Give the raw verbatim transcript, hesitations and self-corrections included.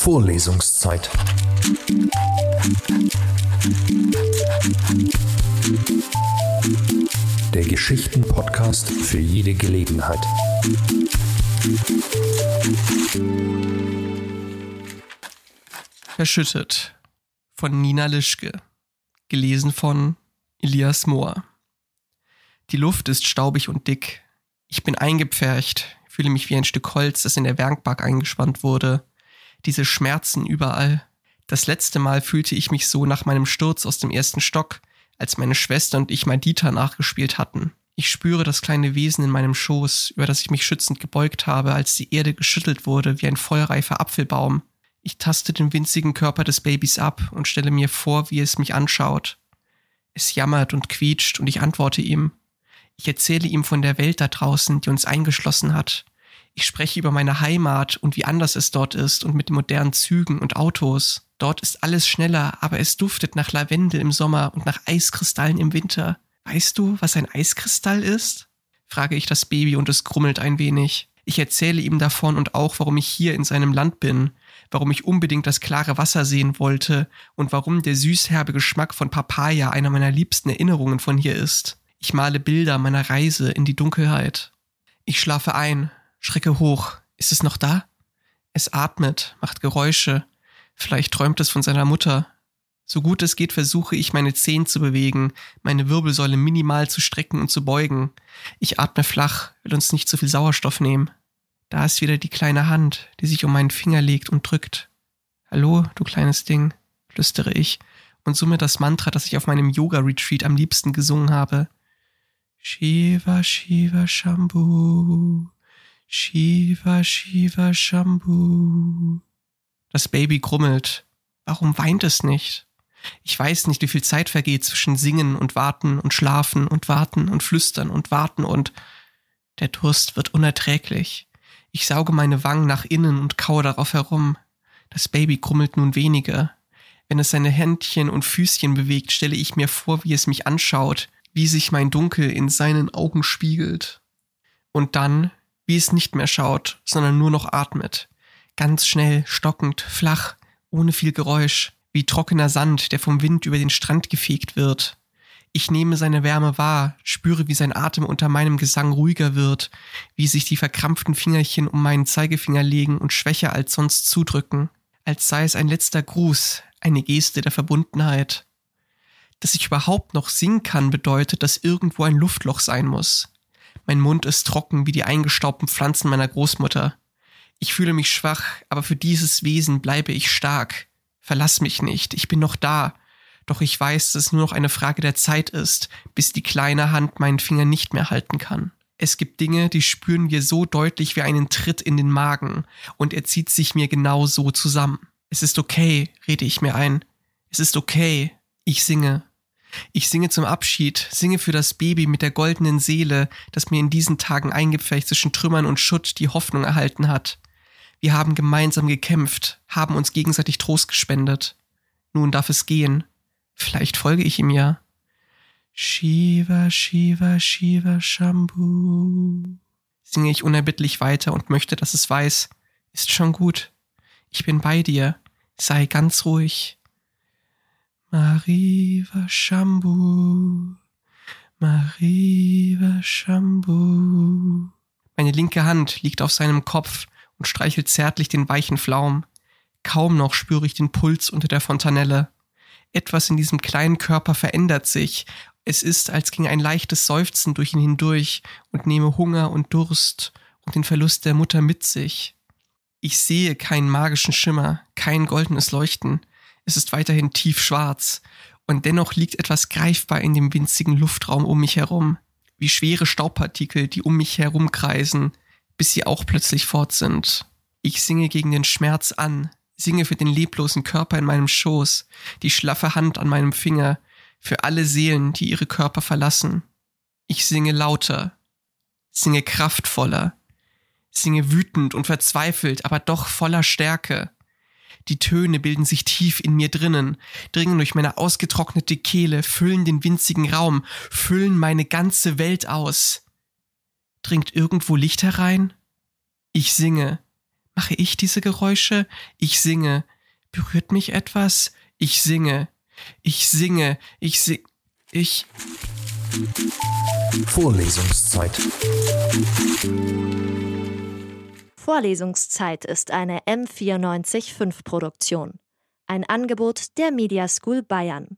Vorlesungszeit. Der Geschichten-Podcast für jede Gelegenheit. Verschüttet von Nina Lischke. Gelesen von Elias Mohr. Die Luft ist staubig und dick. Ich bin eingepfercht, fühle mich wie ein Stück Holz, das in der Werkbank eingespannt wurde. Diese Schmerzen überall. Das letzte Mal fühlte ich mich so nach meinem Sturz aus dem ersten Stock, als meine Schwester und ich mein Dieter nachgespielt hatten. Ich spüre das kleine Wesen in meinem Schoß, über das ich mich schützend gebeugt habe, als die Erde geschüttelt wurde wie ein vollreifer Apfelbaum. Ich taste den winzigen Körper des Babys ab und stelle mir vor, wie es mich anschaut. Es jammert und quietscht und ich antworte ihm. Ich erzähle ihm von der Welt da draußen, die uns eingeschlossen hat. Ich spreche über meine Heimat und wie anders es dort ist und mit modernen Zügen und Autos. Dort ist alles schneller, aber es duftet nach Lavendel im Sommer und nach Eiskristallen im Winter. Weißt du, was ein Eiskristall ist? Frage ich das Baby und es grummelt ein wenig. Ich erzähle ihm davon und auch, warum ich hier in seinem Land bin, warum ich unbedingt das klare Wasser sehen wollte und warum der süßherbe Geschmack von Papaya einer meiner liebsten Erinnerungen von hier ist. Ich male Bilder meiner Reise in die Dunkelheit. Ich schlafe ein. Schrecke hoch. Ist es noch da? Es atmet, macht Geräusche. Vielleicht träumt es von seiner Mutter. So gut es geht, versuche ich, meine Zehen zu bewegen, meine Wirbelsäule minimal zu strecken und zu beugen. Ich atme flach, will uns nicht zu viel Sauerstoff nehmen. Da ist wieder die kleine Hand, die sich um meinen Finger legt und drückt. »Hallo, du kleines Ding«, flüstere ich und summe das Mantra, das ich auf meinem Yoga-Retreat am liebsten gesungen habe. Shiva, Shiva, Shambhu. Shiva, Shiva, Shambhu. Das Baby grummelt. Warum weint es nicht? Ich weiß nicht, wie viel Zeit vergeht zwischen Singen und Warten und Schlafen und Warten und Flüstern und Warten und... Der Durst wird unerträglich. Ich sauge meine Wangen nach innen und kaue darauf herum. Das Baby grummelt nun weniger. Wenn es seine Händchen und Füßchen bewegt, stelle ich mir vor, wie es mich anschaut, wie sich mein Dunkel in seinen Augen spiegelt. Und dann... wie es nicht mehr schaut, sondern nur noch atmet. Ganz schnell, stockend, flach, ohne viel Geräusch, wie trockener Sand, der vom Wind über den Strand gefegt wird. Ich nehme seine Wärme wahr, spüre, wie sein Atem unter meinem Gesang ruhiger wird, wie sich die verkrampften Fingerchen um meinen Zeigefinger legen und schwächer als sonst zudrücken, als sei es ein letzter Gruß, eine Geste der Verbundenheit. Dass ich überhaupt noch singen kann, bedeutet, dass irgendwo ein Luftloch sein muss. Mein Mund ist trocken wie die eingestaubten Pflanzen meiner Großmutter. Ich fühle mich schwach, aber für dieses Wesen bleibe ich stark. Verlass mich nicht, ich bin noch da. Doch ich weiß, dass es nur noch eine Frage der Zeit ist, bis die kleine Hand meinen Finger nicht mehr halten kann. Es gibt Dinge, die spüren wir so deutlich wie einen Tritt in den Magen, und er zieht sich mir genau so zusammen. Es ist okay, rede ich mir ein. Es ist okay, ich singe. Ich singe zum Abschied, singe für das Baby mit der goldenen Seele, das mir in diesen Tagen eingepfercht zwischen Trümmern und Schutt die Hoffnung erhalten hat. Wir haben gemeinsam gekämpft, haben uns gegenseitig Trost gespendet. Nun darf es gehen. Vielleicht folge ich ihm ja. Shiva, Shiva, Shiva, Shambhu. Singe ich unerbittlich weiter und möchte, dass es weiß. Ist schon gut. Ich bin bei dir. Sei ganz ruhig. Mariva Shambhu, Mariva Shambhu. Meine linke Hand liegt auf seinem Kopf und streichelt zärtlich den weichen Flaum. Kaum noch spüre ich den Puls unter der Fontanelle. Etwas in diesem kleinen Körper verändert sich. Es ist, als ginge ein leichtes Seufzen durch ihn hindurch und nehme Hunger und Durst und den Verlust der Mutter mit sich. Ich sehe keinen magischen Schimmer, kein goldenes Leuchten. Es ist weiterhin tiefschwarz und dennoch liegt etwas greifbar in dem winzigen Luftraum um mich herum, wie schwere Staubpartikel, die um mich herumkreisen, bis sie auch plötzlich fort sind. Ich singe gegen den Schmerz an, singe für den leblosen Körper in meinem Schoß, die schlaffe Hand an meinem Finger, für alle Seelen, die ihre Körper verlassen. Ich singe lauter, singe kraftvoller, singe wütend und verzweifelt, aber doch voller Stärke. Die Töne bilden sich tief in mir drinnen, dringen durch meine ausgetrocknete Kehle, füllen den winzigen Raum, füllen meine ganze Welt aus. Dringt irgendwo Licht herein? Ich singe. mache ich diese Geräusche? Ich singe. Berührt mich etwas? Ich singe. Ich singe. Ich singe. Ich. Vorlesungszeit. Vorlesungszeit ist eine M vierundneunzig Punkt fünf Produktion. Ein Angebot der MEDIASCHOOL Bayern.